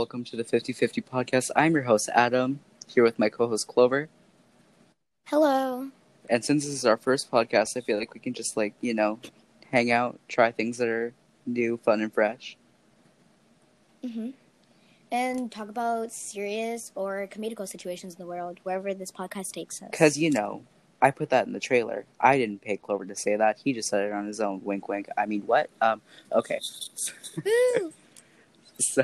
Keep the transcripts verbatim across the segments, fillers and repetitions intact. welcome to the Fifty Fifty podcast. I'm your host, Adam, here with my co-host, Clover. Hello. And since this is our first podcast, I feel like we can just, like, you know, hang out, try things that are new, fun, and fresh. Mm-hmm. And talk about serious or comedical situations in the world, wherever this podcast takes us. Because, you know, I put that in the trailer. I didn't pay Clover to say that. He just said it on his own. Wink, wink. I mean, what? Um, okay. so,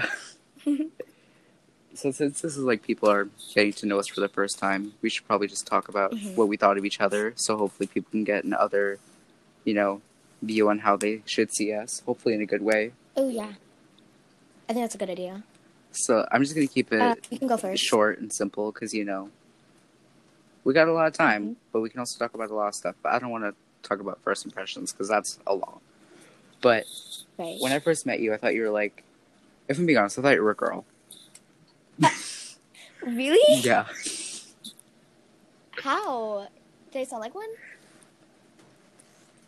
so since this is like people are getting to know us for the first time, we should probably just talk about mm-hmm. what we thought of each other. So hopefully people can get another, you know, view on how they should see us. Hopefully in a good way. Oh, yeah. I think that's a good idea. So I'm just going to keep it uh, you can go first. Short and simple because, you know, we got a lot of time, mm-hmm. but we can also talk about a lot of stuff. But I don't want to talk about first impressions because that's a lot. But right. when I first met you, I thought you were like, if I'm being honest, I thought you were a girl. Really? Yeah. How? Did I sound like one?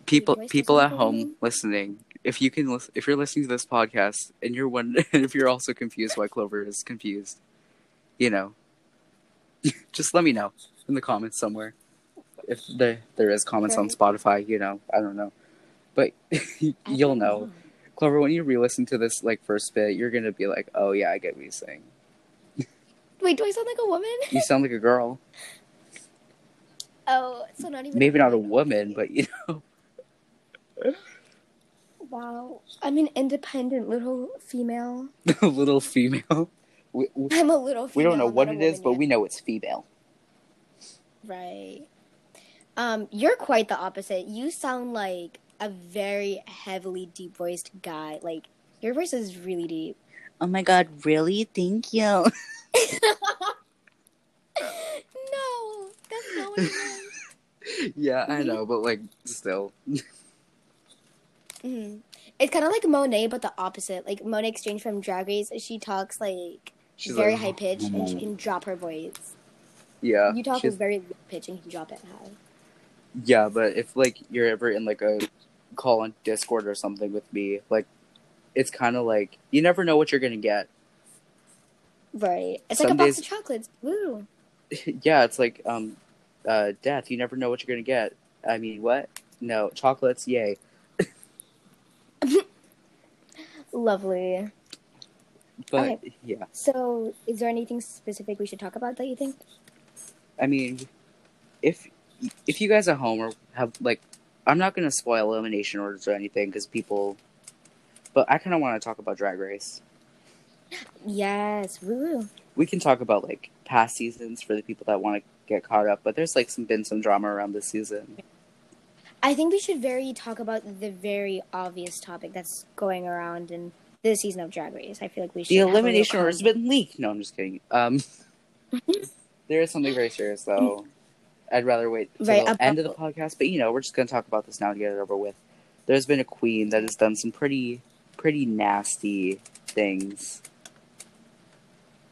People people at home me? listening, if you can, if you're listening to this podcast and you're one, if you're also confused why Clover is confused, you know, just let me know in the comments somewhere. If there there is comments right. on Spotify, you know, I don't know, but you'll know. know. Clover, when you re-listen to this like first bit, you're gonna be like, "Oh yeah, I get what he's saying." Wait, do I sound like a woman? You sound like a girl. Oh, so not even. Maybe a not a woman, but you know. Wow, I'm an independent little female. little female. We, we, I'm a little. female. We don't know what it is, yet. But we know it's female. Right. Um, you're quite the opposite. You sound like a very heavily deep-voiced guy. Like, your voice is really deep. Oh my god, really? Thank you. No, that's not what it is. Yeah, I know, but like, still. Mm-hmm. It's kind of like Monet, but the opposite. Like, Monet exchanged from Drag Race, she talks like, she's very like, high-pitched, mm-hmm. and she can drop her voice. Yeah. You talk she's... with very low pitch and you can drop it high. Yeah, but if, like, you're ever in, like, a call on Discord or something with me, like, it's kind of like, you never know what you're going to get. Right. It's Some like a days... box of chocolates. Woo. Yeah, it's like, um, uh, death. You never know what you're going to get. I mean, what? No. Chocolates, yay. Lovely. But, okay. yeah. So, is there anything specific we should talk about that you think? I mean, if... If you guys at home are, have, like, I'm not going to spoil Elimination Orders or anything because people, but I kind of want to talk about Drag Race. Yes, woo. We can talk about, like, past seasons for the people that want to get caught up, but there's, like, some been some drama around this season. I think we should very talk about the very obvious topic that's going around in this season of Drag Race. I feel like we should. The Elimination Orders has been leaked. No, I'm just kidding. Um, there is something very serious, though. I'd rather wait till right, the end of the podcast. But, you know, we're just going to talk about this now to get it over with. There's been a queen that has done some pretty, pretty nasty things.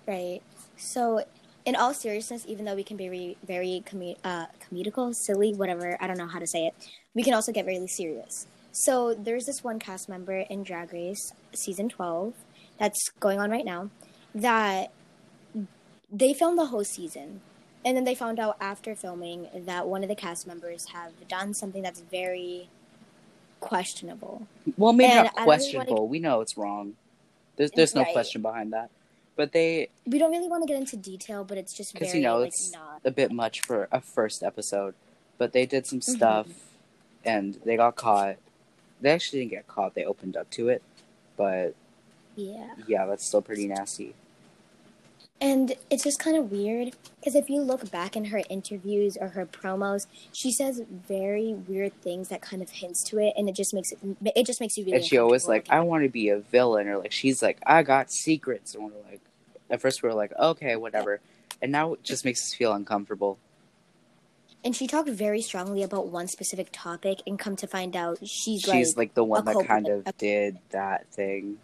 Right. So, in all seriousness, even though we can be re- very com- uh, comedical, silly, whatever, I don't know how to say it, we can also get really serious. So, there's this one cast member in Drag Race Season twelve that's going on right now that they filmed the whole season. And then they found out after filming that one of the cast members have done something that's very questionable. Well, maybe and not questionable. Really to... We know it's wrong. There's there's no right. question behind that. But they... We don't really want to get into detail, but it's just very, you know, like, it's not... a bit much for a first episode. But they did some stuff, mm-hmm. and they got caught. They actually didn't get caught. They opened up to it. But... Yeah. Yeah, that's still pretty nasty. And it's just kind of weird, because if you look back in her interviews or her promos, she says very weird things that kind of hints to it, and it just makes it, it just makes you really. And she always like, I want to be a villain, or like, she's like, I got secrets, and we're like, at first we were like, okay, whatever, and now it just makes us feel uncomfortable. And she talked very strongly about one specific topic, and come to find out, she's, she's like, she's like the one that kind of did that thing.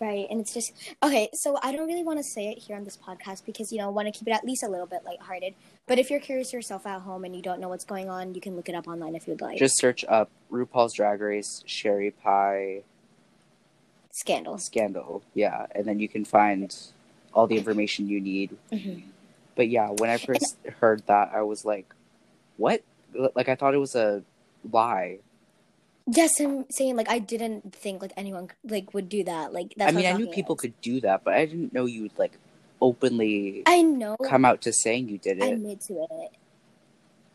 Right, and it's just... Okay, so I don't really want to say it here on this podcast because, you know, I want to keep it at least a little bit lighthearted. But if you're curious yourself at home and you don't know what's going on, you can look it up online if you'd like. Just search up RuPaul's Drag Race, Sherry Pie... Scandal. Scandal, yeah. And then you can find all the information you need. Mm-hmm. But yeah, when I first heard that, I was like, what? Like, I thought it was a lie. Yes, I'm saying, like, I didn't think, like, anyone, like, would do that. Like, that's I mean, I knew people about. could do that, but I didn't know you would, like, openly I know. come out to saying you did it. I admit to it.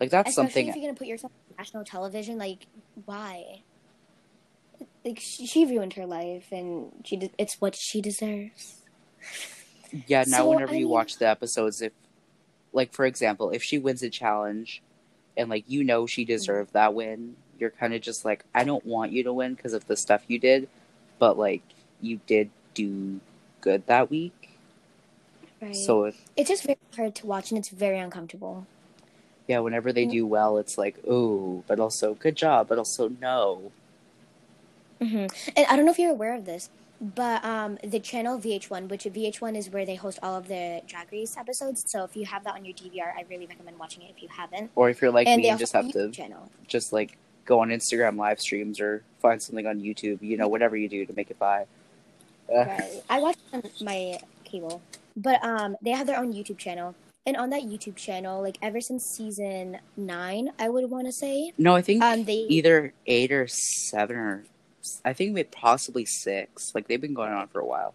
Like, that's Especially something... if you're going to put yourself on national television, like, why? Like, she, she ruined her life, and she de- it's what she deserves. Yeah, now so, whenever I mean... you watch the episodes, if, like, for example, if she wins a challenge, and, like, you know she deserved mm-hmm. that win... You're kind of just like, I don't want you to win because of the stuff you did, but like you did do good that week. Right. So if, it's just very hard to watch and it's very uncomfortable. Yeah, whenever they do well, it's like, ooh, but also good job, but also no. Mm-hmm. And I don't know if you're aware of this, but um, the channel V H one, which V H one is where they host all of the Drag Race episodes. So if you have that on your D V R, I really recommend watching it if you haven't. Or if you're like and me, you just have to channel. just like. go on Instagram live streams or find something on YouTube, you know, whatever you do to make it by. Uh. Right. I watch on my cable, but um, they have their own YouTube channel. And on that YouTube channel, like ever since season nine, I would want to say. No, I think um, they... either eight or seven or I think maybe possibly six. Like they've been going on for a while.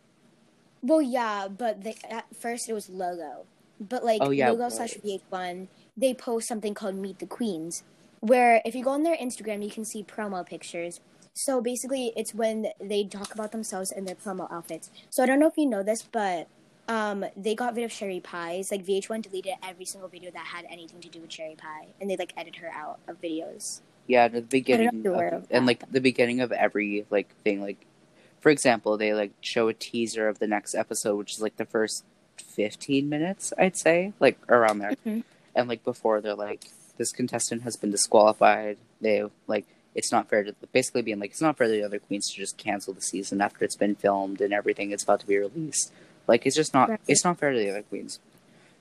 Well, yeah, but they, at first it was Logo. But like oh, yeah, Logo right. slash V H one, they post something called Meet the Queens. Where if you go on their Instagram, you can see promo pictures. So basically, it's when they talk about themselves and their promo outfits. So I don't know if you know this, but um, they got rid of Sherry Pies. Like, V H one deleted every single video that had anything to do with Sherry Pie. And they, like, edit her out of videos. Yeah, at the beginning. Of, and, like, the beginning of every, like, thing. Like, for example, they, like, show a teaser of the next episode, which is, like, the first fifteen minutes, I'd say. Like, around there. Mm-hmm. And, like, before, they're, like... this contestant has been disqualified. They, like, it's not fair to, basically being like, it's not fair to the other queens to just cancel the season after it's been filmed and everything it's about to be released. Like, it's just not, right. it's not fair to the other queens.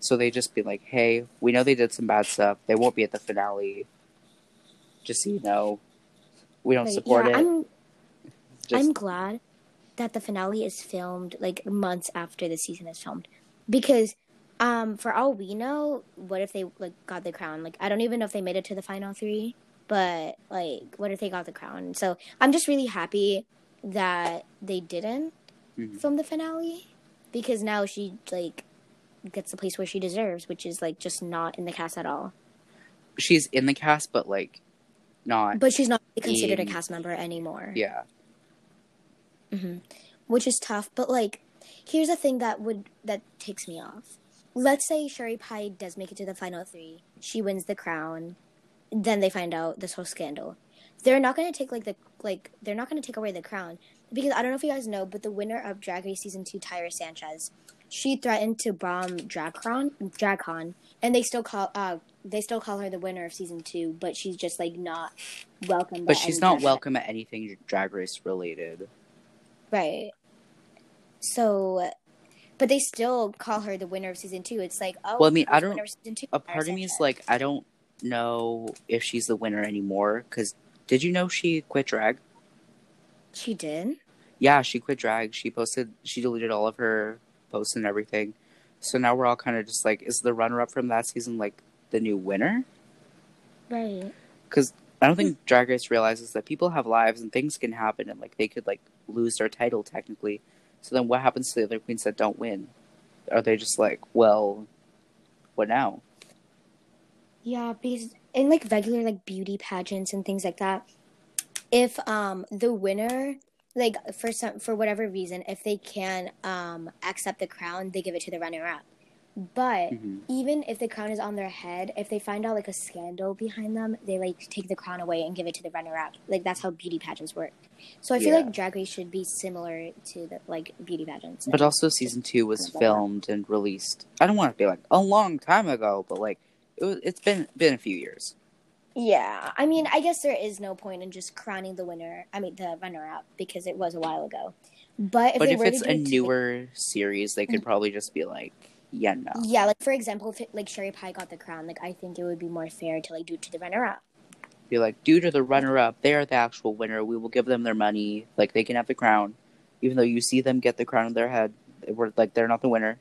So they just be like, hey, we know they did some bad stuff. They won't be at the finale. Just so you know, we don't right. support yeah, it. I'm, just... I'm glad that the finale is filmed, like, months after the season is filmed. Because... Um, for all we know, what if they, like, got the crown? Like, I don't even know if they made it to the final three, but, like, what if they got the crown? So, I'm just really happy that they didn't mm-hmm. film the finale, because now she, like, gets the place where she deserves, which is, like, just not in the cast at all. She's in the cast, but, like, not... But she's not considered in... a cast member anymore. Yeah. Mm-hmm. Which is tough, but, like, here's the thing that would, that takes me off. Let's say Sherry Pie does make it to the final three. She wins the crown. Then they find out this whole scandal. They're not going to take like the like. They're not going to take away the crown because I don't know if you guys know, but the winner of Drag Race Season Two, Tyra Sanchez, she threatened to bomb DragCon, DragCon, and they still call uh they still call her the winner of Season Two, but she's just like not welcome. But she's not welcome at anything Drag Race related. Right. So. But they still call her the winner of season two. It's like, oh, well, I mean, I don't. Two, a part of me is like, I don't know if she's the winner anymore. Because did you know she quit drag? She did. Yeah, she quit drag. She posted. She deleted all of her posts and everything. So now we're all kind of just like, is the runner-up from that season like the new winner? Right. Because I don't think Drag Race realizes that people have lives and things can happen, and like they could like lose their title technically. So then what happens to the other queens that don't win? Are they just like, well, what now? Yeah, because in, like, regular, like, beauty pageants and things like that, if um the winner, like, for some for whatever reason, if they can um accept the crown, they give it to the runner-up. But mm-hmm. even if the crown is on their head, if they find out, like, a scandal behind them, they, like, take the crown away and give it to the runner-up. Like, that's how beauty pageants work. So I feel yeah. like Drag Race should be similar to, the, like, beauty pageants. But also season two was filmed and released, I don't want to be, like, a long time ago, but, like, it was, it's been been a few years. Yeah. I mean, I guess there is no point in just crowning the winner, I mean, the runner-up, because it was a while ago. But if, but they if were it's to a newer t- series, they could mm-hmm. probably just be, like... Yeah, no. Yeah, like, for example, if, it, like, Sherry Pie got the crown, like, I think it would be more fair to, like, do to the runner-up. Be like, due to the runner-up, they're the actual winner, we will give them their money, like, they can have the crown, even though you see them get the crown on their head, we're like, they're not the winner.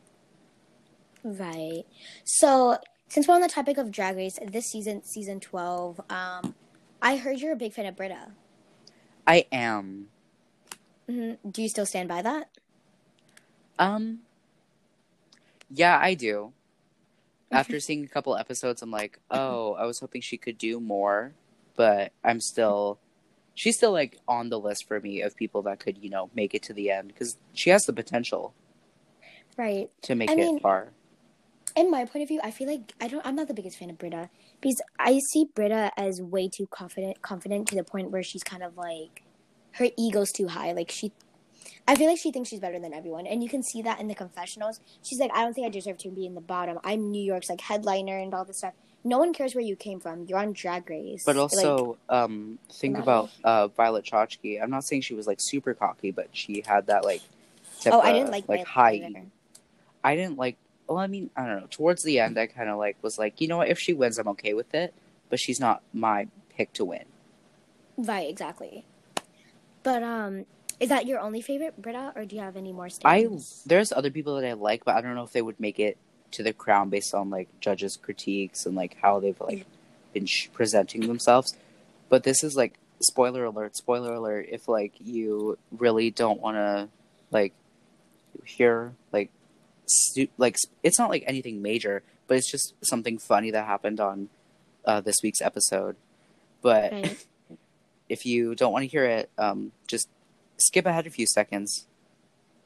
Right. So, since we're on the topic of Drag Race, this season, season twelve, um, I heard you're a big fan of Britta. I am. Mm-hmm. Do you still stand by that? Um. Yeah, I do. After seeing a couple episodes, I'm like, oh, I was hoping she could do more, but I'm still, she's still like on the list for me of people that could, you know, make it to the end because she has the potential, right, to make I it mean, far. In my point of view, I feel like I don't. I'm not the biggest fan of Britta because I see Britta as way too confident, confident to the point where she's kind of like, her ego's too high. Like she, I feel like she thinks she's better than everyone, and you can see that in the confessionals. She's like, I don't think I deserve to be in the bottom. I'm New York's like headliner and all this stuff. No one cares where you came from. You're on Drag Race. But also, like, um, think about uh, Violet Chachki. I'm not saying she was like super cocky, but she had that like, tip oh, of, I didn't like, like high. I didn't like. Well, I mean, I don't know. Towards the end, I kind of like was like, you know what? If she wins, I'm okay with it. But she's not my pick to win. Right. Exactly. But um. Is that your only favorite, Britta, or do you have any more standings? I There's other people that I like, but I don't know if they would make it to the crown based on, like, judges' critiques and, like, how they've, like, been sh- presenting themselves. But this is, like, spoiler alert, spoiler alert, if, like, you really don't want to, like, hear, like, stu- like, it's not, like, anything major, but it's just something funny that happened on uh, this week's episode. But right. If you don't want to hear it, um, just... skip ahead a few seconds,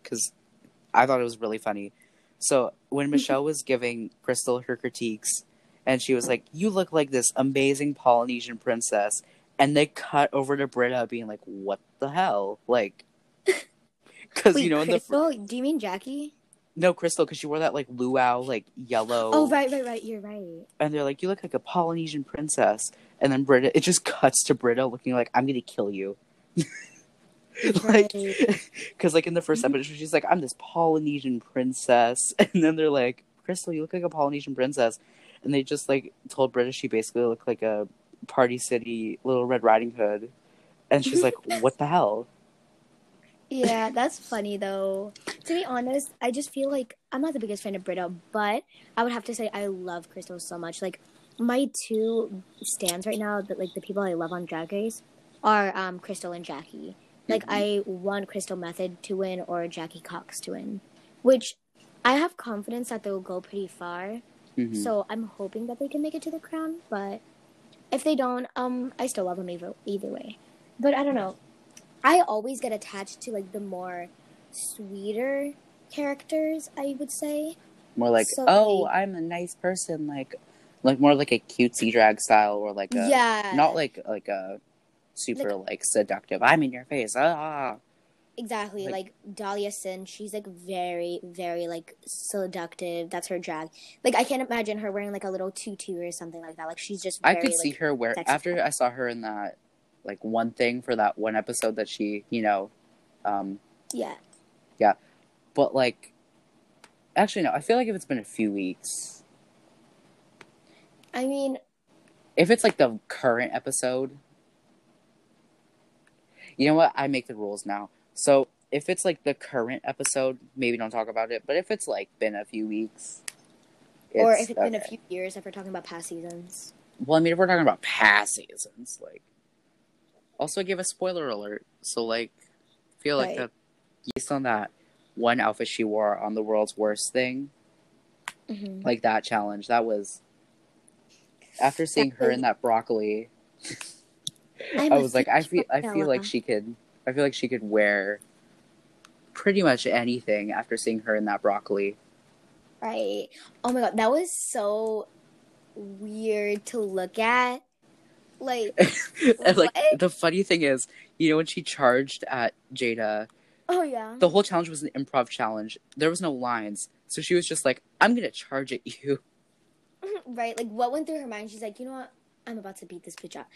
because I thought it was really funny. So when Michelle was giving Crystal her critiques, and she was like, you look like this amazing Polynesian princess, and they cut over to Britta being like, what the hell? Like, because, you know... Crystal? In the fr- Do you mean Jackie? No, Crystal, because she wore that, like, luau, like, yellow... Oh, right, right, right, you're right. And they're like, you look like a Polynesian princess. And then Britta, it just cuts to Britta looking like, I'm gonna kill you. Like, because like in the first episode, she's like, I'm this Polynesian princess, and then they're like, Crystal, you look like a Polynesian princess, and they just like told Britta she basically looked like a Party City Little Red Riding Hood, and she's like, what the hell? Yeah, that's funny though. To be honest, I just feel like I'm not the biggest fan of Britta, but I would have to say I love Crystal so much. Like my two stands right now, that like the people I love on Drag Race are um, Crystal and Jackie. Like, I want Crystal Method to win or Jackie Cox to win, which I have confidence that they'll go pretty far. Mm-hmm. So I'm hoping that they can make it to the crown. But if they don't, um, I still love them either, either way. But I don't know. I always get attached to, like, the more sweeter characters, I would say. More like, so, oh, like, I'm a nice person. Like, like more like a cutesy drag style or like a... Yeah. Not like like a... super like, like seductive, I'm in your face, ah, exactly, like, like Dahlia Sin, she's like very very like seductive. That's her drag. Like I can't imagine her wearing like a little tutu or something like that. Like she's just very, I could see like, her wear after drag. I saw her in that like one thing for that one episode that she, you know, um yeah yeah but like actually no, I feel like if it's been a few weeks, I mean if it's like the current episode. You know what? I make the rules now. So if it's like the current episode, maybe don't talk about it. But if it's like been a few weeks, it's or if it's okay. Been a few years, if we're talking about past seasons. Well, I mean, if we're talking about past seasons, like also I gave a spoiler alert. So like, feel like right. that based on that one outfit she wore on the world's worst thing, mm-hmm. like that challenge. That was after seeing her in that broccoli. I was like, I feel, I feel like she could, I feel like she could wear pretty much anything after seeing her in that broccoli. Right. Oh my god, that was so weird to look at. Like, and like the funny thing is, you know, when she charged at Jada. Oh yeah. The whole challenge was an improv challenge. There was no lines, so she was just like, "I'm gonna charge at you." Right. Like, what went through her mind? She's like, "You know what? I'm about to beat this bitch up."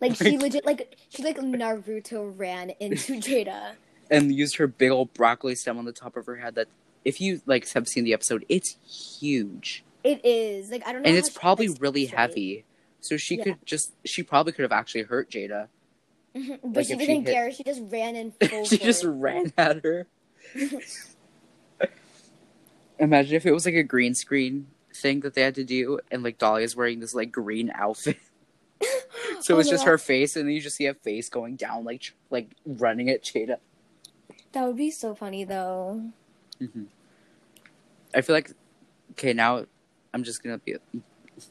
Like she legit, like she like Naruto ran into Jada and used her big old broccoli stem on the top of her head. That if you like have seen the episode, it's huge. It is like I don't know, and it's probably really heavy. So she yeah. could just she probably could have actually hurt Jada, But like she didn't she care. Hit... She just ran in full She just it. ran at her. Imagine if it was like a green screen thing that they had to do, and like Dolly is wearing this like green outfit. So oh, it's just God. her face, and then you just see a face going down, like like running at Jada. That would be so funny, though. Mm-hmm. I feel like, okay, now I'm just gonna be,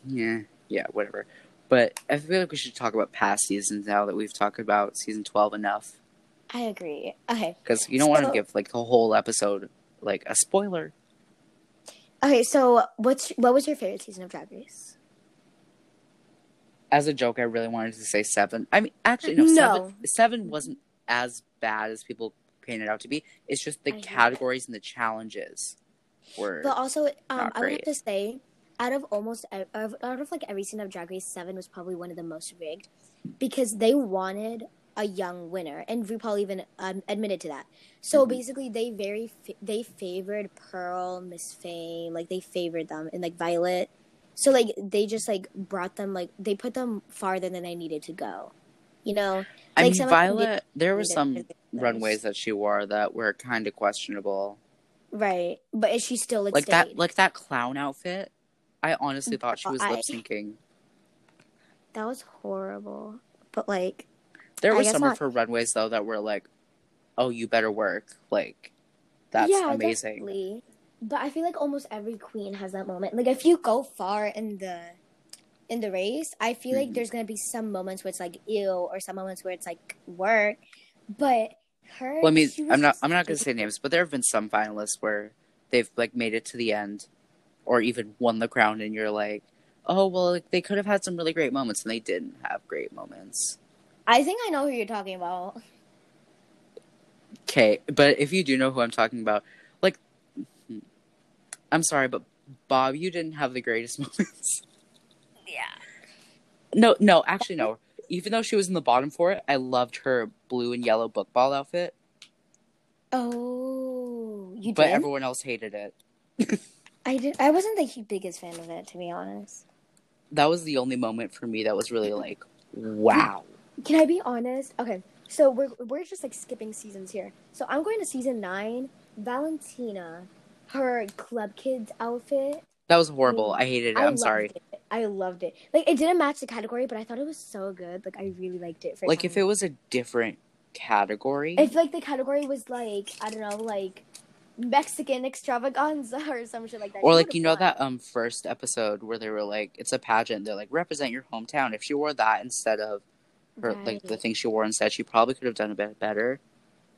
yeah, yeah, whatever. But I feel like we should talk about past seasons now that we've talked about season twelve enough. I agree. Okay. Because you don't so, want to give like the whole episode like a spoiler. Okay, so what's what was your favorite season of Drag Race? As a joke, I really wanted to say seven. I mean, actually, no, no. Seven, seven wasn't as bad as people painted out to be. It's just the I categories and the challenges were. But also, um, I would have to say, out of almost out of like every season of Drag Race, seven was probably one of the most rigged because they wanted a young winner, and RuPaul even um, admitted to that. So mm-hmm. basically, they very fa- they favored Pearl, Miss Fame, like they favored them, and like Violet. So, like, they just, like, brought them, like, they put them farther than I needed to go, you know? Like, I mean, some Violet, there were some runways that she wore that were kind of questionable. Right. But is she still, like, like that, like, that clown outfit, I honestly thought she was lip syncing. That was horrible. But, like... There were some of her runways, though, that were, like, oh, you better work. Like, that's amazing. Yeah, definitely. But I feel like almost every queen has that moment. Like, if you go far in the in the race, I feel mm-hmm. like there's going to be some moments where it's, like, ew, or some moments where it's, like, work. But her... Well, I mean, I'm not, I'm not going to say names, but there have been some finalists where they've, like, made it to the end or even won the crown, and you're like, oh, well, like, they could have had some really great moments, and they didn't have great moments. I think I know who you're talking about. Okay, but if you do know who I'm talking about... I'm sorry, but Bob, you didn't have the greatest moments. Yeah. No, no, actually, no. Even though she was in the bottom for it, I loved her blue and yellow book ball outfit. Oh, you did? But everyone else hated it. I did. I wasn't the biggest fan of it, to be honest. That was the only moment for me that was really like, wow. Can I be honest? Okay, so we're we're just like skipping seasons here. So I'm going to season nine, Valentina. Her Club Kids outfit. That was horrible. I hated it. I I'm sorry. It. I loved it. Like, it didn't match the category, but I thought it was so good. Like, I really liked it. For like, if it was a different category. If, like, the category was, like, I don't know, like, Mexican extravaganza or some shit like that. Or, like, you know that um first episode where they were, like, it's a pageant. They're, like, represent your hometown. If she wore that instead of, her, right. like, the thing she wore instead, she probably could have done a bit better.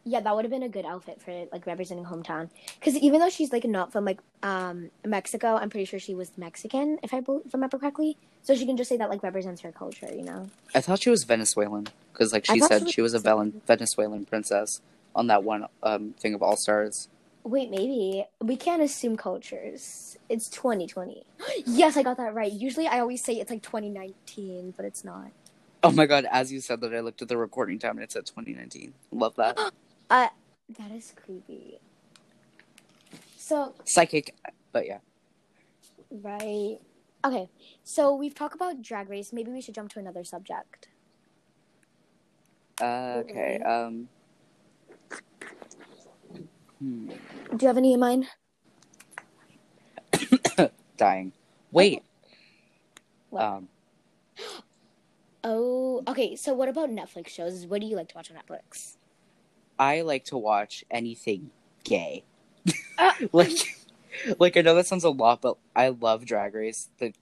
Yeah, that would have been a good outfit for, like, representing hometown. Because even though she's, like, not from, like, um, Mexico, I'm pretty sure she was Mexican, if I believe, if I remember correctly. So she can just say that, like, represents her culture, you know? I thought she was Venezuelan. Because, like, she said she was, she was a Vel- Venezuelan princess on that one um, thing of All Stars. Wait, maybe. We can't assume cultures. It's twenty twenty. Yes, I got that right. Usually I always say it's, like, twenty nineteen, but it's not. Oh, my God. As you said that, I looked at the recording time, and it said twenty nineteen. Love that. Uh, that is creepy. So... Psychic, but yeah. Right. Okay, so we've talked about Drag Race. Maybe we should jump to another subject. Uh, okay, um... Hmm. Do you have any in mind? Dying. Wait. What? Um... Oh, okay, so what about Netflix shows? What do you like to watch on Netflix? I like to watch anything gay. Uh, like, like I know that sounds a lot, but I love Drag Race the,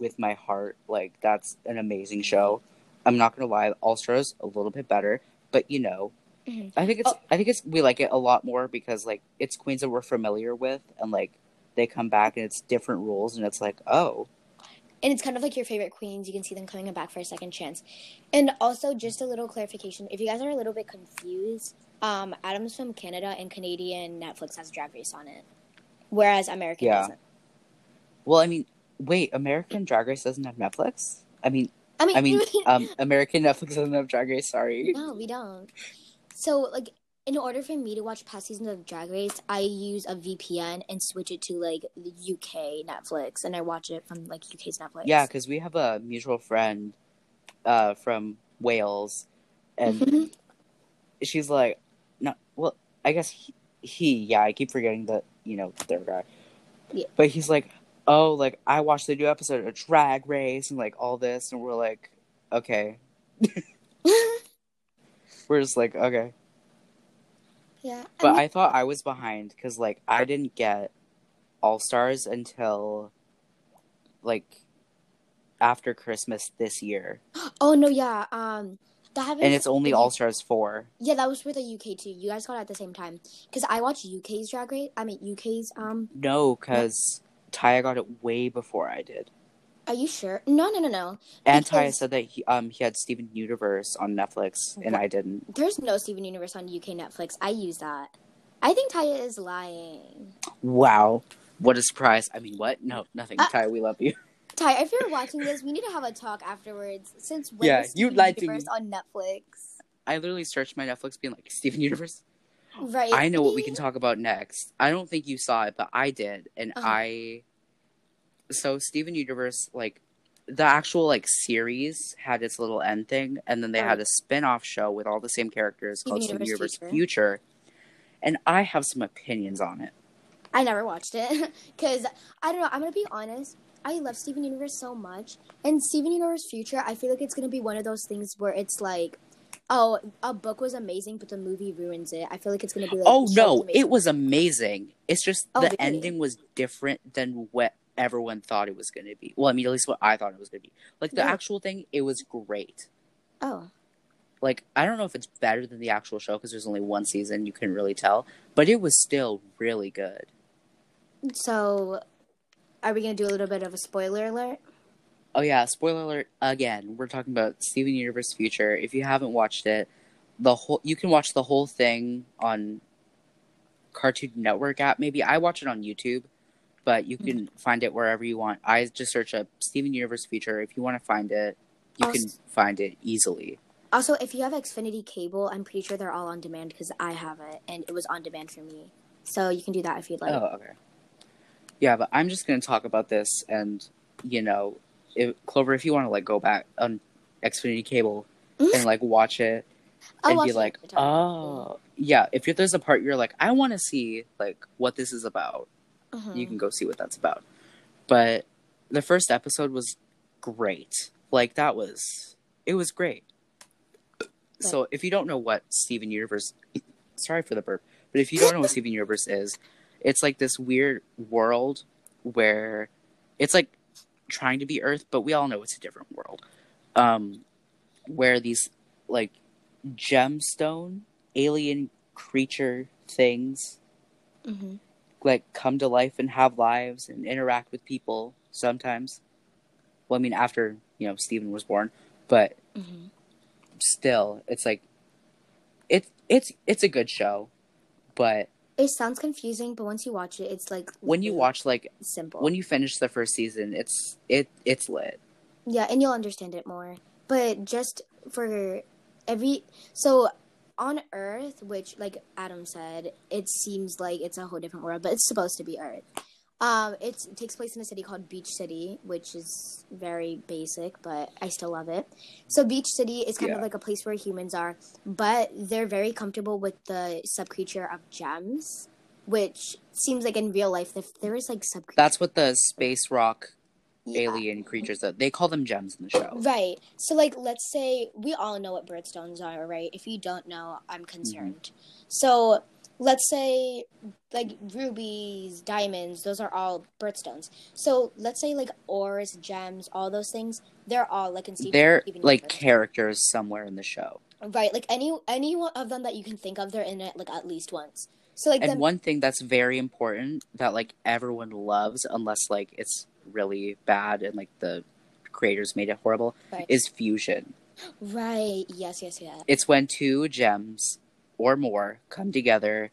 with my heart. Like, that's an amazing show. I'm not gonna lie, All Stars a little bit better, but you know, mm-hmm. I think it's oh. I think it's we like it a lot more because like it's queens that we're familiar with, and like they come back and it's different rules, and it's like oh. And it's kind of like your favorite queens. You can see them coming back for a second chance. And also, just a little clarification. If you guys are a little bit confused, um, Adam's from Canada, and Canadian Netflix has Drag Race on it. Whereas American yeah. doesn't. Well, I mean, wait. American Drag Race doesn't have Netflix? I mean, I mean, I mean um, American Netflix doesn't have Drag Race. Sorry. No, we don't. So, like, in order for me to watch past seasons of Drag Race, I use a V P N and switch it to, like, the U K Netflix. And I watch it from, like, U K's Netflix. Yeah, because we have a mutual friend uh, from Wales And mm-hmm. she's like, no, well, I guess he, he, yeah, I keep forgetting that, you know, they're a guy. Yeah. But he's like, oh, like, I watched the new episode of Drag Race and, like, all this. And we're like, okay. We're just like, okay. Yeah. But I, mean, I thought I was behind because, like, I didn't get All Stars until, like, after Christmas this year. Oh, no, yeah. Um, that happened. And it's only All Stars four. Yeah, that was for the U K, too. You guys got it at the same time. Because I watched U K's Drag Race. I mean, U K's, um... No, because... Taya got it way before I did. Are you sure? No, no, no, no. And because... Taya said that he um he had Steven Universe on Netflix, and what? I didn't. There's no Steven Universe on U K Netflix. I use that. I think Taya is lying. Wow. What a surprise. I mean, what? No, nothing. Uh, Taya, we love you. Taya, if you're watching this, we need to have a talk afterwards. Since when yeah, is Steven you lied Universe to me. On Netflix? I literally searched my Netflix being like, Steven Universe? Right. I know what we can talk about next. I don't think you saw it, but I did. And uh-huh. I... So, Steven Universe, like, the actual, like, series had its little end thing. And then they oh. had a spin-off show with all the same characters Steven called Universe Steven Universe Future. Future. And I have some opinions on it. I never watched it. Because, I don't know, I'm going to be honest. I love Steven Universe so much. And Steven Universe Future, I feel like it's going to be one of those things where it's, like... Oh, a book was amazing, but the movie ruins it. I feel like it's going to be like... Oh, no, amazing. It was amazing. It's just oh, the really? ending was different than what everyone thought it was going to be. Well, I mean, at least what I thought it was going to be. Like, the yeah. actual thing, it was great. Oh. Like, I don't know if it's better than the actual show, because there's only one season, you can really tell. But it was still really good. So, are we going to do a little bit of a spoiler alert? Oh, yeah, spoiler alert again. We're talking about Steven Universe Future. If you haven't watched it, the whole you can watch the whole thing on Cartoon Network app, maybe. I watch it on YouTube, but you can find it wherever you want. I just search up Steven Universe Future. If you want to find it, you also, can find it easily. Also, if you have Xfinity Cable, I'm pretty sure they're all on demand because I have it, and it was on demand for me. So you can do that if you'd like. Oh, okay. Yeah, but I'm just going to talk about this and, you know... If, Clover, if you want to, like, go back on Xfinity Cable and, like, watch it I'll and watch be it like, oh. Yeah, if you're, there's a part you're like, I want to see, like, what this is about, uh-huh. you can go see what that's about. But the first episode was great. Like, that was, it was great. But, so if you don't know what Steven Universe, sorry for the burp, but if you don't know what Steven Universe is, it's, like, this weird world where it's, like, trying to be Earth, but we all know it's a different world, um, where these, like, gemstone alien creature things, mm-hmm. like, come to life and have lives and interact with people sometimes. Well, I mean, after, you know, Steven was born, but mm-hmm. still, it's like, it's, it's, it's a good show, but... It sounds confusing, but once you watch it, it's like when you watch like simple. When you finish the first season, it's it it's lit. Yeah, and you'll understand it more. But just for every so on Earth, which like Adam said, it seems like it's a whole different world, but it's supposed to be Earth. Um, it's, it takes place in a city called Beach City, which is very basic, but I still love it. So Beach City is kind yeah. of like a place where humans are, but they're very comfortable with the sub-creature of gems, which seems like in real life, if there is like sub-creature. That's what the space rock yeah. alien creatures are. They call them gems in the show. Right. So like, let's say we all know what birthstones are, right? If you don't know, I'm concerned. Mm-hmm. So... Let's say, like, rubies, diamonds, those are all birthstones. So, let's say, like, ores, gems, all those things, they're all, like, in Steven Universe. They're, like, characters somewhere in the show. Right, like, any any one of them that you can think of, they're in it, like, at least once. So, like, And them- one thing that's very important that, like, everyone loves, unless, like, it's really bad and, like, the creators made it horrible, right. is fusion. Right, yes, yes, yes. It's when two gems... or more come together,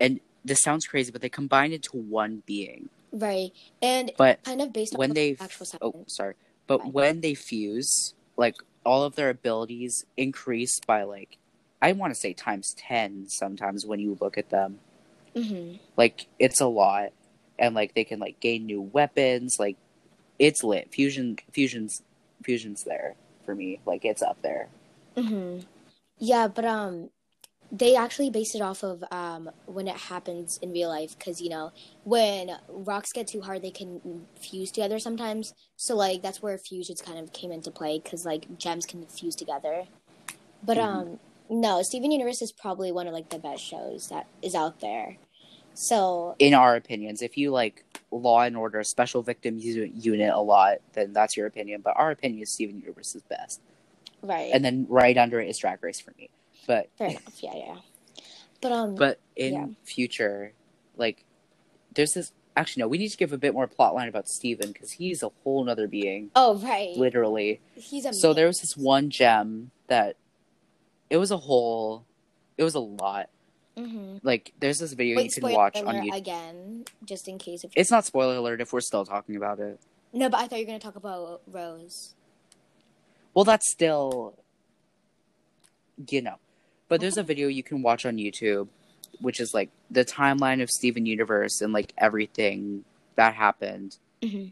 and this sounds crazy, but they combine into one being. Right, and but kind of based on the actual science. Oh, sorry. But right. when they fuse, like, all of their abilities increase by, like, I want to say times ten sometimes when you look at them. Mm-hmm. Like, it's a lot, and, like, they can, like, gain new weapons. Like, it's lit. Fusion, fusion's, fusion's there for me. Like, it's up there. Mm-hmm. Yeah, but um, they actually based it off of um when it happens in real life, because, you know, when rocks get too hard, they can fuse together sometimes. So, like, that's where fusions kind of came into play, because, like, gems can fuse together. But mm-hmm. um, no, Steven Universe is probably one of, like, the best shows that is out there. So, in our opinions, if you like Law and Order, Special Victims Unit a lot, then that's your opinion. But our opinion is Steven Universe is best. Right. And then right under it is Drag Race for me. But fair enough. Yeah, yeah. But um. But in yeah. future, like, there's this. Actually, no. We need to give a bit more plotline about Steven, because he's a whole nother being. Oh right. Literally. He's a. So there was this one gem that, it was a whole, it was a lot. Mm-hmm. Like, there's this video Wait, you can watch on YouTube again, just in case. If it's not spoiler alert if we're still talking about it. No, but I thought you were going to talk about Rose. Well, that's still, you know. But there's a video you can watch on YouTube, which is like the timeline of Steven Universe and like everything that happened. Mm-hmm.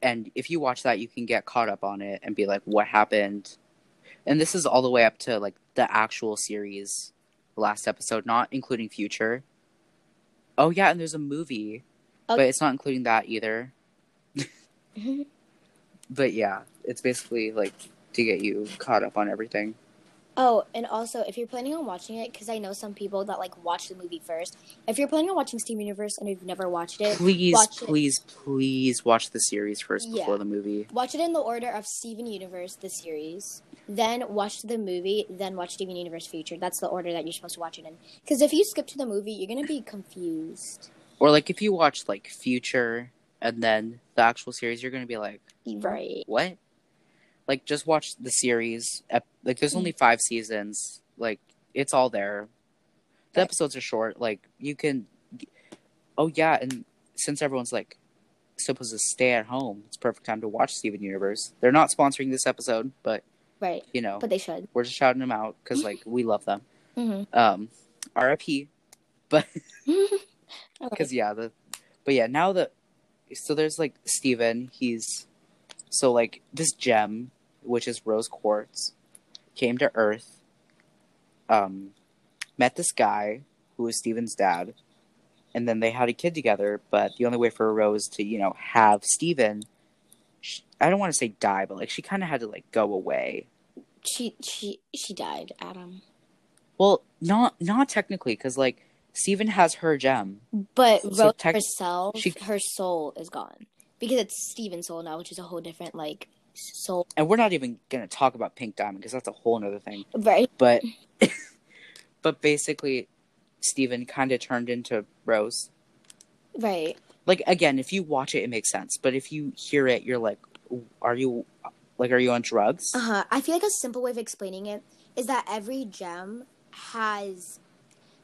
And if you watch that, you can get caught up on it and be like, what happened? And this is all the way up to like the actual series. Last episode, not including future. Oh yeah, and there's a movie, okay. But it's not including that either. But yeah, it's basically like to get you caught up on everything. Oh, and also if you're planning on watching it, because I know some people that like watch the movie first. If you're planning on watching Steven Universe and you've never watched it, please, watch please, it. please watch the series first yeah. before the movie. Watch it in the order of Steven Universe, the series, then watch the movie, then watch Steven Universe Future. That's the order that you're supposed to watch it in. Because if you skip to the movie, you're gonna be confused. Or like if you watch like Future and then the actual series, you're gonna be like, right, what? Like, just watch the series. Like, there's only five seasons. Like, it's all there. The right. episodes are short. Like, you can... Oh, yeah, and since everyone's, like, supposed to stay at home, it's perfect time to watch Steven Universe. They're not sponsoring this episode, but... Right. You know. But they should. We're just shouting them out, because, like, we love them. Mm-hmm. Um, R I P. But... Because, okay. yeah, the... But, yeah, now the... So, there's, like, Steven. He's... So, like, this gem, which is Rose Quartz, came to Earth, um, met this guy, who was Steven's dad, and then they had a kid together, but the only way for Rose to, you know, have Steven, she, I don't want to say die, but, like, she kind of had to, like, go away. She, she, she died, Adam. Well, not, not technically, because, like, Steven has her gem. But so Rose tec- herself, she, her soul is gone. Because it's Steven's soul now, which is a whole different, like, soul. And we're not even going to talk about Pink Diamond, because that's a whole other thing. Right. But but basically, Steven kind of turned into Rose. Right. Like, again, if you watch it, it makes sense. But if you hear it, you're like, are you, like, are you on drugs? Uh-huh. I feel like a simple way of explaining it is that every gem has...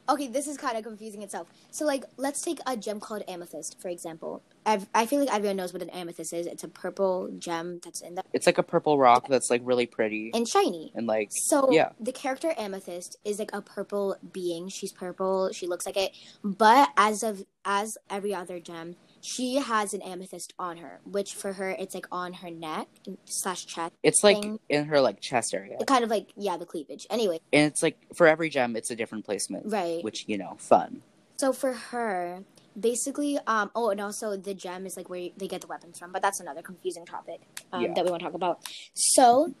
Okay, this is kind of confusing itself. So, like, let's take a gem called Amethyst, for example. I've, I feel like everyone knows what an amethyst is. It's a purple gem that's in the... It's like a purple rock that's, like, really pretty. And shiny. And, like, so yeah. The character Amethyst is, like, a purple being. She's purple. She looks like it. But as of as every other gem, she has an amethyst on her, which for her, it's, like, on her neck slash chest. It's, like, thing. in her, like, chest area. It kind of, like, yeah, the cleavage. Anyway. And it's, like, for every gem, it's a different placement. Right. Which, you know, fun. So for her, basically, um, oh, and also the gem is, like, where they get the weapons from. But that's another confusing topic um, yeah. that we won't talk about. So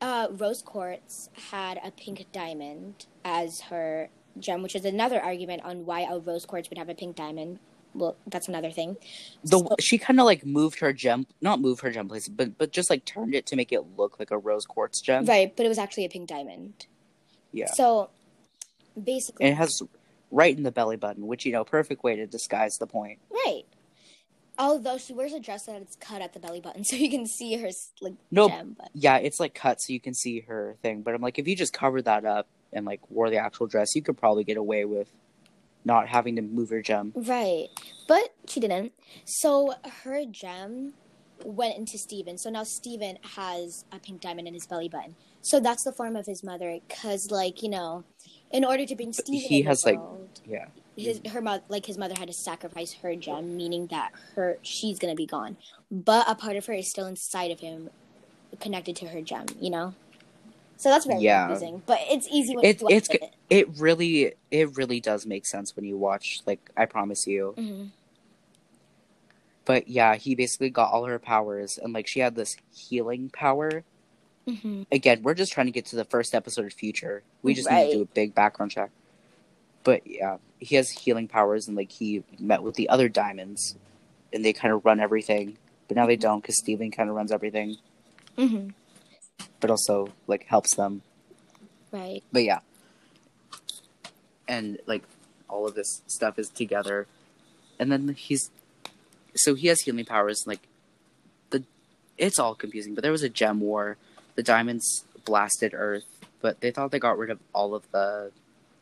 uh, Rose Quartz had a pink diamond as her gem, which is another argument on why a Rose Quartz would have a pink diamond. Well, that's another thing. The, so, she kind of, like, moved her gem... Not moved her gem place, but, but just, like, turned it to make it look like a rose quartz gem. Right, but it was actually a pink diamond. Yeah. So, basically... And it has right in the belly button, which, you know, perfect way to disguise the point. Right. Although she wears a dress that it's cut at the belly button, so you can see her, like, no, gem. But... Yeah, it's, like, cut so you can see her thing. But I'm like, if you just covered that up and, like, wore the actual dress, you could probably get away with... not having to move her gem. Right. But she didn't. So her gem went into Steven. So now Steven has a pink diamond in his belly button. So that's the form of his mother. Because, like, you know, in order to bring Steven he in has, the world, like, yeah. his, her mo- like, his mother had to sacrifice her gem, meaning that her she's going to be gone. But a part of her is still inside of him, connected to her gem, you know? So that's very yeah. confusing, but it's easy when it, you watch it's, it. It really, it really does make sense when you watch, like, I promise you. Mm-hmm. But yeah, he basically got all her powers, and, like, she had this healing power. Mm-hmm. Again, we're just trying to get to the first episode of Future. We just right. need to do a big background check. But yeah, he has healing powers, and, like, he met with the other diamonds, and they kind of run everything. But now they don't, because Steven kind of runs everything. Mm-hmm. But also, like, helps them. Right. But yeah. And, like, all of this stuff is together. And then he's... So he has healing powers, and, like, the it's all confusing, but there was a gem war. The diamonds blasted Earth, but they thought they got rid of all of the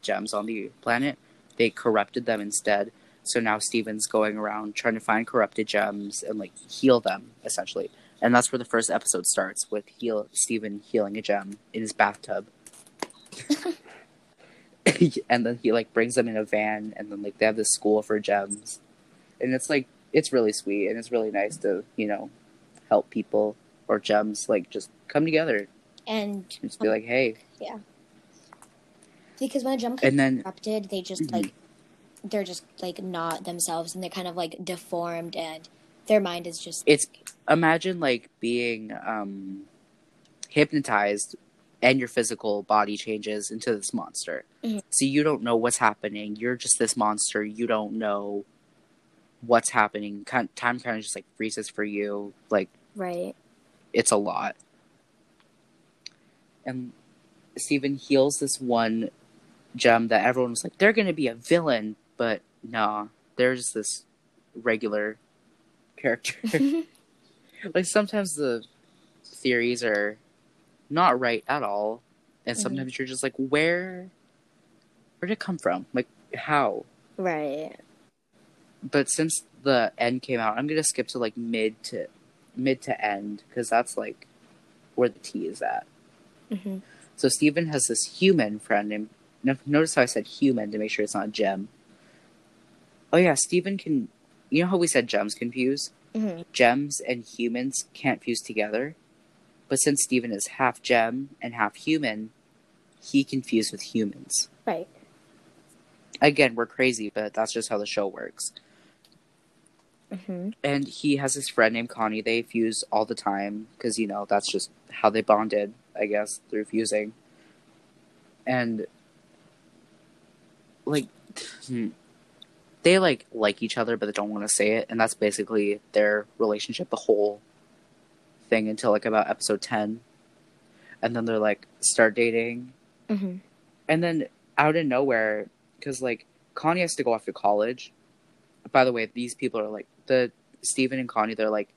gems on the planet. They corrupted them instead. So now Steven's going around trying to find corrupted gems and, like, heal them, essentially. And that's where the first episode starts, with heal Steven healing a gem in his bathtub. And then he, like, brings them in a van, and then, like, they have this school for gems. And it's, like, it's really sweet, and it's really nice to, you know, help people or gems, like, just come together. And just be like, hey. Yeah. Because when a gem gets corrupted, they just, mm-hmm. like, they're just, like, not themselves, and they're kind of, like, deformed, and their mind is just... It's... Imagine, like, being um, hypnotized, and your physical body changes into this monster. Mm-hmm. So you don't know what's happening. You're just this monster. You don't know what's happening. Time kind of just, like, freezes for you. Like, right. It's a lot. And Steven heals this one gem that everyone was like, they're going to be a villain. But nah, they're just this regular character. Like, sometimes the theories are not right at all. And sometimes mm-hmm. you're just like, where where'd it come from? Like, how? Right. But since the end came out, I'm going to skip to, like, mid to mid to end. Because that's, like, where the tea is at. Mm-hmm. So Steven has this human friend named... Notice how I said human to make sure it's not a gem. Oh, yeah, Steven can... You know how we said gems can fuse? Mm-hmm. Gems and humans can't fuse together, but since Steven is half gem and half human, he can fuse with humans. Right. Again, we're crazy, but that's just how the show works. Mm-hmm. And he has his friend named Connie. They fuse all the time because, you know, that's just how they bonded, I guess, through fusing. And, like... They, like, like each other, but they don't want to say it. And that's basically their relationship, the whole thing, until, like, about episode ten. And then they're, like, start dating. Mm-hmm. And then out of nowhere, because, like, Connie has to go off to college. By the way, these people are, like, the Steven and Connie, they're, like,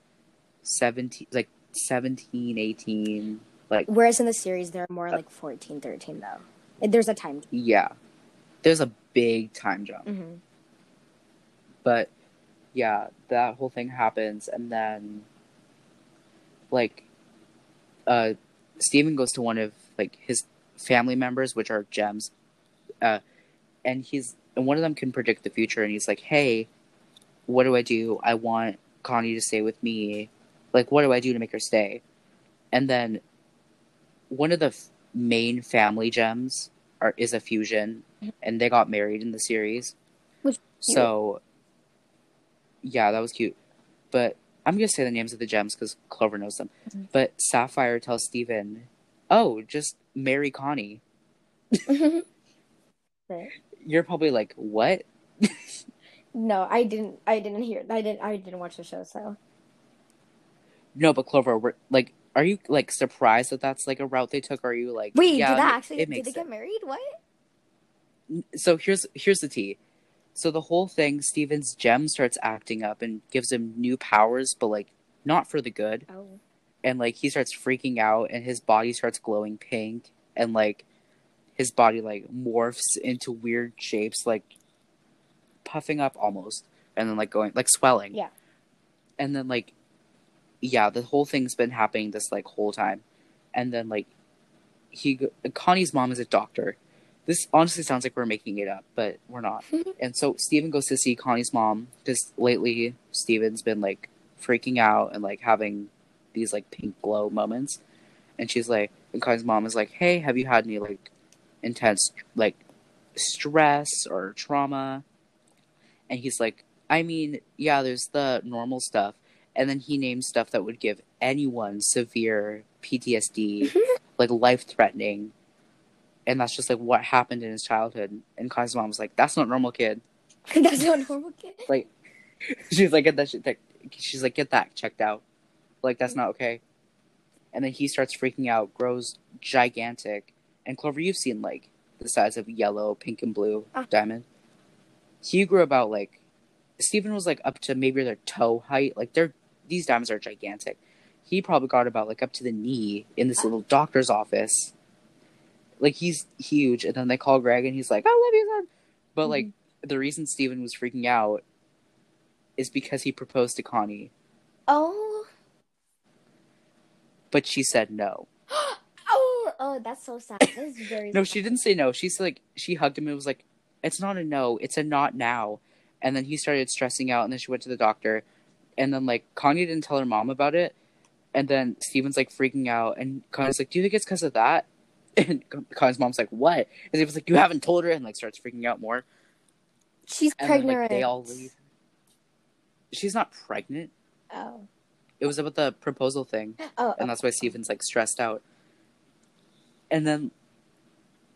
seventeen, like, seventeen, eighteen. Like, whereas in the series, they're more, like, fourteen, thirteen, though. There's a time jump. Yeah. There's a big time jump. Mm-hmm. But, yeah, that whole thing happens, and then, like, uh, Steven goes to one of, like, his family members, which are gems, uh, and he's, and one of them can predict the future, and he's like, hey, what do I do? I want Connie to stay with me. Like, what do I do to make her stay? And then, one of the f- main family gems are, is a fusion, and they got married in the series. So, yeah, that was cute. But I'm going to say the names of the gems because Clover knows them. Mm-hmm. But Sapphire tells Steven, oh, just marry Connie. Right. You're probably like, what? No, I didn't. I didn't hear. I didn't. I didn't watch the show. So. No, but Clover, we're, like, are you, like, surprised that that's, like, a route they took? Or are you like, wait, yeah, did that actually? It makes did they get married? What? So here's here's the tea. So the whole thing, Steven's gem starts acting up and gives him new powers, but, like, not for the good. Oh. And, like, he starts freaking out, and his body starts glowing pink, and, like, his body, like, morphs into weird shapes, like, puffing up almost, and then, like, going, like, swelling. Yeah. And then, like, yeah, the whole thing's been happening this, like, whole time. And then, like, he, Connie's mom is a doctor. This honestly sounds like we're making it up, but we're not. And so Steven goes to see Connie's mom, because lately Steven's been, like, freaking out and, like, having these, like, pink glow moments. And she's like, and Connie's mom is like, hey, have you had any, like, intense, like, stress or trauma? And he's like, I mean, yeah, there's the normal stuff. And then he names stuff that would give anyone severe P T S D, like, life-threatening. And that's just, like, what happened in his childhood. And Connie's mom was like, that's not normal, kid. That's not normal, kid? Like, she's like, get that shit, that, she's like, get that checked out. Like, that's not okay. And then he starts freaking out, grows gigantic. And Clover, you've seen, like, the size of yellow, pink, and blue ah. diamond. He grew about, like, Steven was, like, up to maybe their toe height. Like, they're, these diamonds are gigantic. He probably got about, like, up to the knee in this little doctor's office. Like, he's huge. And then they call Greg, and he's like, I love you, son. But, mm-hmm. like, the reason Steven was freaking out is because he proposed to Connie. Oh. But she said no. oh, oh, that's so sad. That is very No, sad. She didn't say no. She's like, she hugged him and was like, it's not a no. It's a not now. And then he started stressing out, and then she went to the doctor. And then, like, Connie didn't tell her mom about it. And then Steven's, like, freaking out. And Connie's like, do you think it's because of that? And Connie's mom's like, what? And he was like, you haven't told her? And, like, starts freaking out more. She's and pregnant. Then, like, they all leave. She's not pregnant. Oh. It was about the proposal thing. Oh. And okay. That's why Steven's, like, stressed out. And then...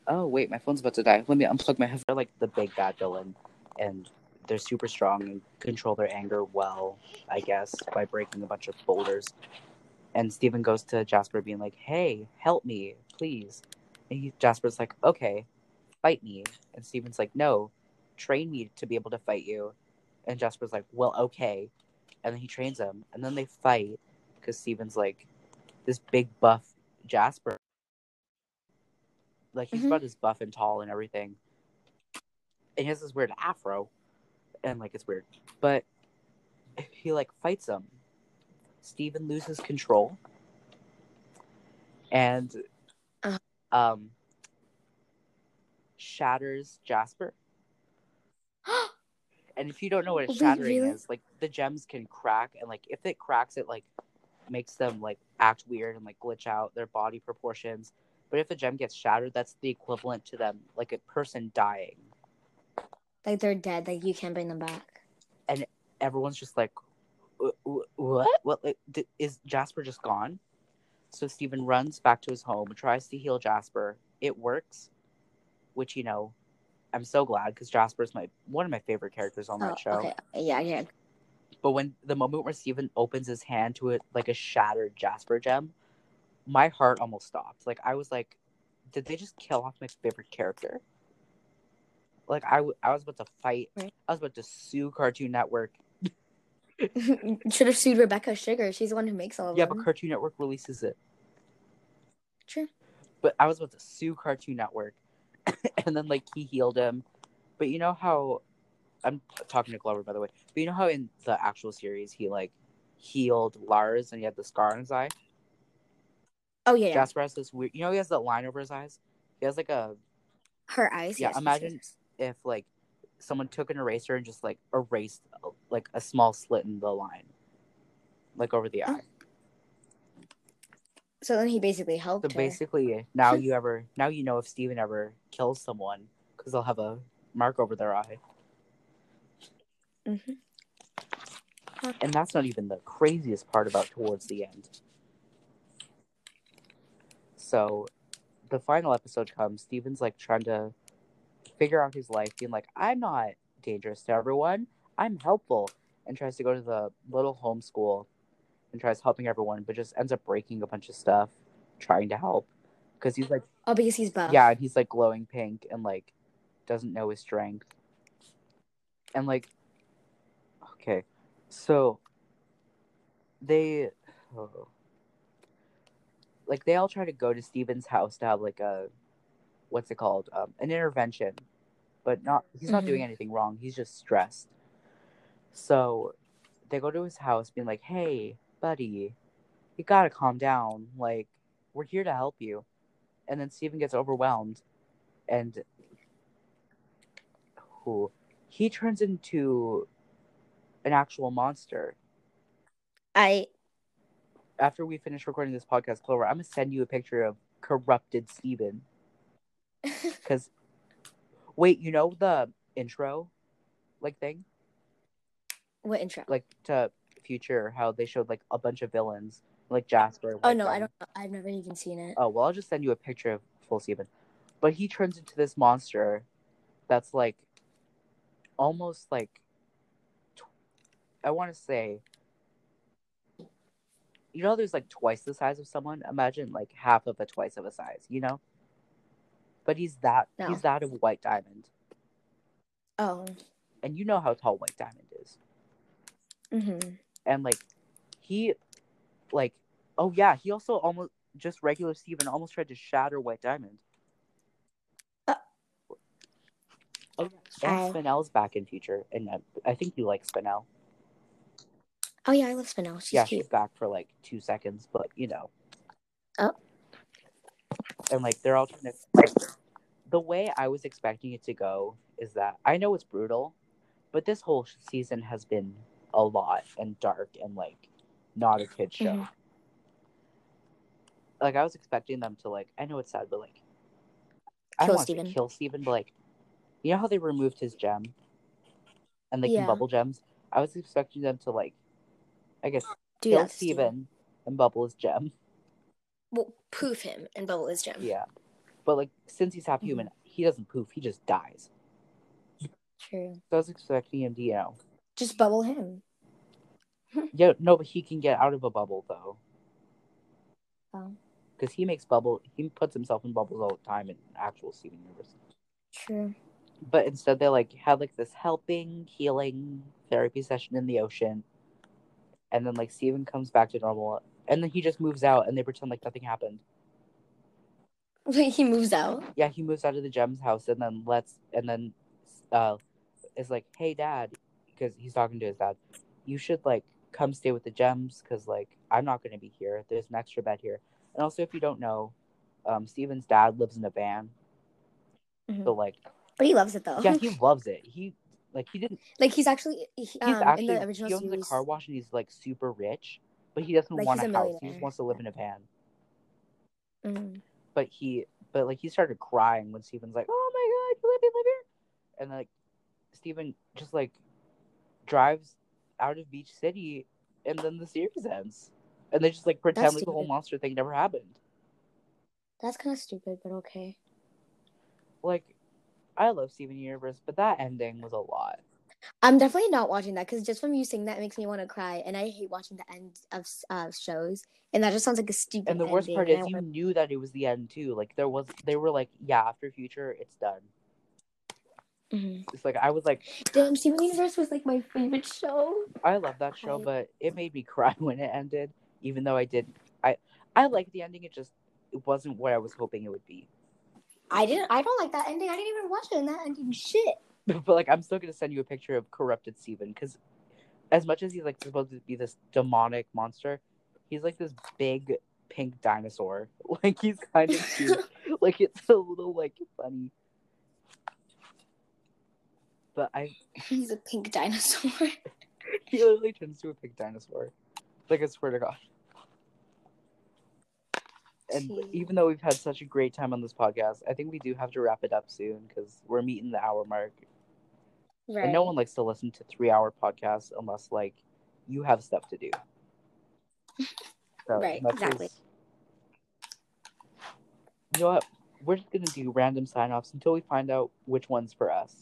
Oh, wait, my phone's about to die. Let me unplug my headphones. They're, like, the big bad villain. And... they're super strong and control their anger well, I guess, by breaking a bunch of boulders. And Steven goes to Jasper being like, hey, help me, please. And he, Jasper's like, okay, fight me. And Steven's like, no, train me to be able to fight you. And Jasper's like, well, okay. And then he trains him. And then they fight because Steven's like this big buff Jasper. Like, he's mm-hmm. about as buff and tall and everything. And he has this weird afro. And, like, it's weird. But he, like, fights him. Steven loses control. And um, shatters Jasper. And if you don't know what a shattering really? is, like, the gems can crack. And, like, if it cracks, it, like, makes them, like, act weird and, like, glitch out their body proportions. But if a gem gets shattered, that's the equivalent to them, like, a person dying. Like, they're dead. Like, you can't bring them back. And everyone's just like, what? What? what? Like, d- is Jasper just gone? So Steven runs back to his home, tries to heal Jasper. It works. Which, you know, I'm so glad, because Jasper's my one of my favorite characters on oh, that show. Okay. Yeah, yeah. But when the moment where Steven opens his hand to it, like a shattered Jasper gem, my heart almost stopped. Like, I was like, did they just kill off my favorite character? Like, I, w- I was about to fight. Right. I was about to sue Cartoon Network. Should have sued Rebecca Sugar. She's the one who makes all of yeah, them. Yeah, but Cartoon Network releases it. True. But I was about to sue Cartoon Network. And then, like, he healed him. But you know how... I'm talking to Glover, by the way. But you know how in the actual series, he, like, healed Lars and he had the scar on his eye? Oh, yeah. Jasper yeah. has this weird... You know he has that line over his eyes? He has, like, a... Her eyes? Yeah, yes, imagine... if, like, someone took an eraser and just, like, erased, like, a small slit in the line. Like, over the oh. eye. So then he basically helped So her. basically, now you ever, now you know if Steven ever kills someone, because they'll have a mark over their eye. Mm-hmm. Huh. And that's not even the craziest part about towards the end. So, the final episode comes, Steven's, like, trying to figure out his life, being like, I'm not dangerous to everyone, I'm helpful, and tries to go to the little homeschool and tries helping everyone, but just ends up breaking a bunch of stuff trying to help, because he's like, oh, because he's buff. Yeah, and he's like glowing pink and like doesn't know his strength. And like, okay, so they oh. like they all try to go to Steven's house to have like a what's it called? Um, an intervention. But not he's not mm-hmm. doing anything wrong. He's just stressed. So they go to his house being like, hey, buddy, you gotta calm down. Like, we're here to help you. And then Steven gets overwhelmed. And oh, he turns into an actual monster. I... After we finish recording this podcast, Clover, I'm gonna send you a picture of corrupted Steven. Because, wait, you know the intro, like, thing? What intro? Like, to Future, how they showed, like, a bunch of villains, like Jasper. White oh, no, Diamond. I don't know. I've never even seen it. Oh, well, I'll just send you a picture of full Steven. But he turns into this monster that's, like, almost, like, tw- I want to say, you know, there's, like, twice the size of someone. Imagine, like, half of a twice of a size, you know? But he's that, no. he's that of White Diamond. Oh. And you know how tall White Diamond is. Mm-hmm. And, like, he, like, oh, yeah, he also almost, just regular Steven almost tried to shatter White Diamond. Uh, oh, yeah. And I... Spinel's back in Future, and uh, I think you like Spinel. Oh, yeah, I love Spinel. She's yeah, cute. She's back for, like, two seconds, but, you know. Oh. And, like, they're all trying to... Like, the way I was expecting it to go is that, I know it's brutal, but this whole season has been a lot and dark and, like, not a kid show. Mm-hmm. Like, I was expecting them to, like, I know it's sad, but, like, kill I don't want to kill Steven, but, like, you know how they removed his gem? And they yeah. can bubble gems? I was expecting them to, like, I guess, do kill Steven, Steven and bubble his gem. Well, poof him and bubble his gem. Yeah. But, like, since he's half human, mm-hmm. he doesn't poof, he just dies. True. So I was expecting him to, you know. Just bubble him. Yeah, no, but he can get out of a bubble, though. Oh. Because he makes bubble, he puts himself in bubbles all the time in actual Steven Universe. True. But instead they, like, had, like, this helping, healing therapy session in the ocean. And then, like, Steven comes back to normal. And then he just moves out, and they pretend like nothing happened. Wait, he moves out? Yeah, he moves out of the gem's house, and then lets, and then, uh, is like, hey, Dad, because he's talking to his dad, you should, like, come stay with the gems, because, like, I'm not going to be here. There's an extra bed here. And also, if you don't know, um, Steven's dad lives in a van. Mm-hmm. So, like... But he loves it, though. Yeah, he loves it. He, like, he didn't... Like, he's actually... He, he's um, actually... In the original he owns series... a car wash, and he's, like, super rich. But he doesn't like, want a, a house. He just wants to live in a van. Mm-hmm. But he... But, like, he started crying when Steven's like, oh, my God, you live here, live here. And, like, Steven just, like, drives... out of Beach City, and then the series ends. And they just, like, pretend That's like stupid. The whole monster thing never happened. That's kind of stupid, but okay. Like, I love Steven Universe, but that ending was a lot. I'm definitely not watching that, because just from you saying that makes me want to cry, and I hate watching the end of uh, shows, and that just sounds like a stupid And the ending, worst part is, you wanna... knew that it was the end, too. Like, there was, they were like, yeah, after Future, it's done. Mm-hmm. It's like I was like, damn, Steven Universe was like my favorite show. I love that show, but it made me cry when it ended. Even though I didn't, I I liked the ending. It just it wasn't what I was hoping it would be. I didn't. I don't like that ending. I didn't even watch it, and that ending shit. But like, I'm still gonna send you a picture of corrupted Steven, because as much as he's like supposed to be this demonic monster, he's like this big pink dinosaur. Like he's kind of cute. Like it's a little like funny. But I He's a pink dinosaur. He literally turns to a pink dinosaur. Like, I swear to God. And Jeez. Even though we've had such a great time on this podcast, I think we do have to wrap it up soon because we're meeting the hour mark. Right. And no one likes to listen to three-hour podcasts unless, like, you have stuff to do. So right, exactly. Is... You know what? We're just going to do random sign-offs until we find out which one's for us.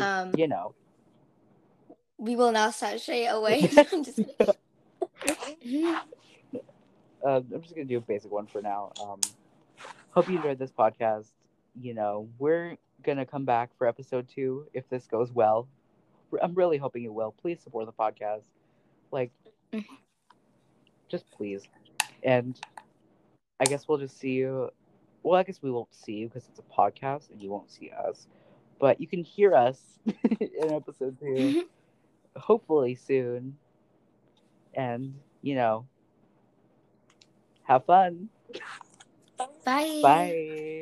Um, you know, we will now sashay away. I'm just kidding. uh, I'm just gonna do a basic one for now. Um, hope you enjoyed this podcast. You know, we're gonna come back for episode two if this goes well. I'm really hoping it will. Please support the podcast, like, just please. And I guess we'll just see you. Well, I guess we won't see you because it's a podcast and you won't see us. But you can hear us in episode two, hopefully soon. And, you know, have fun. Bye. Bye.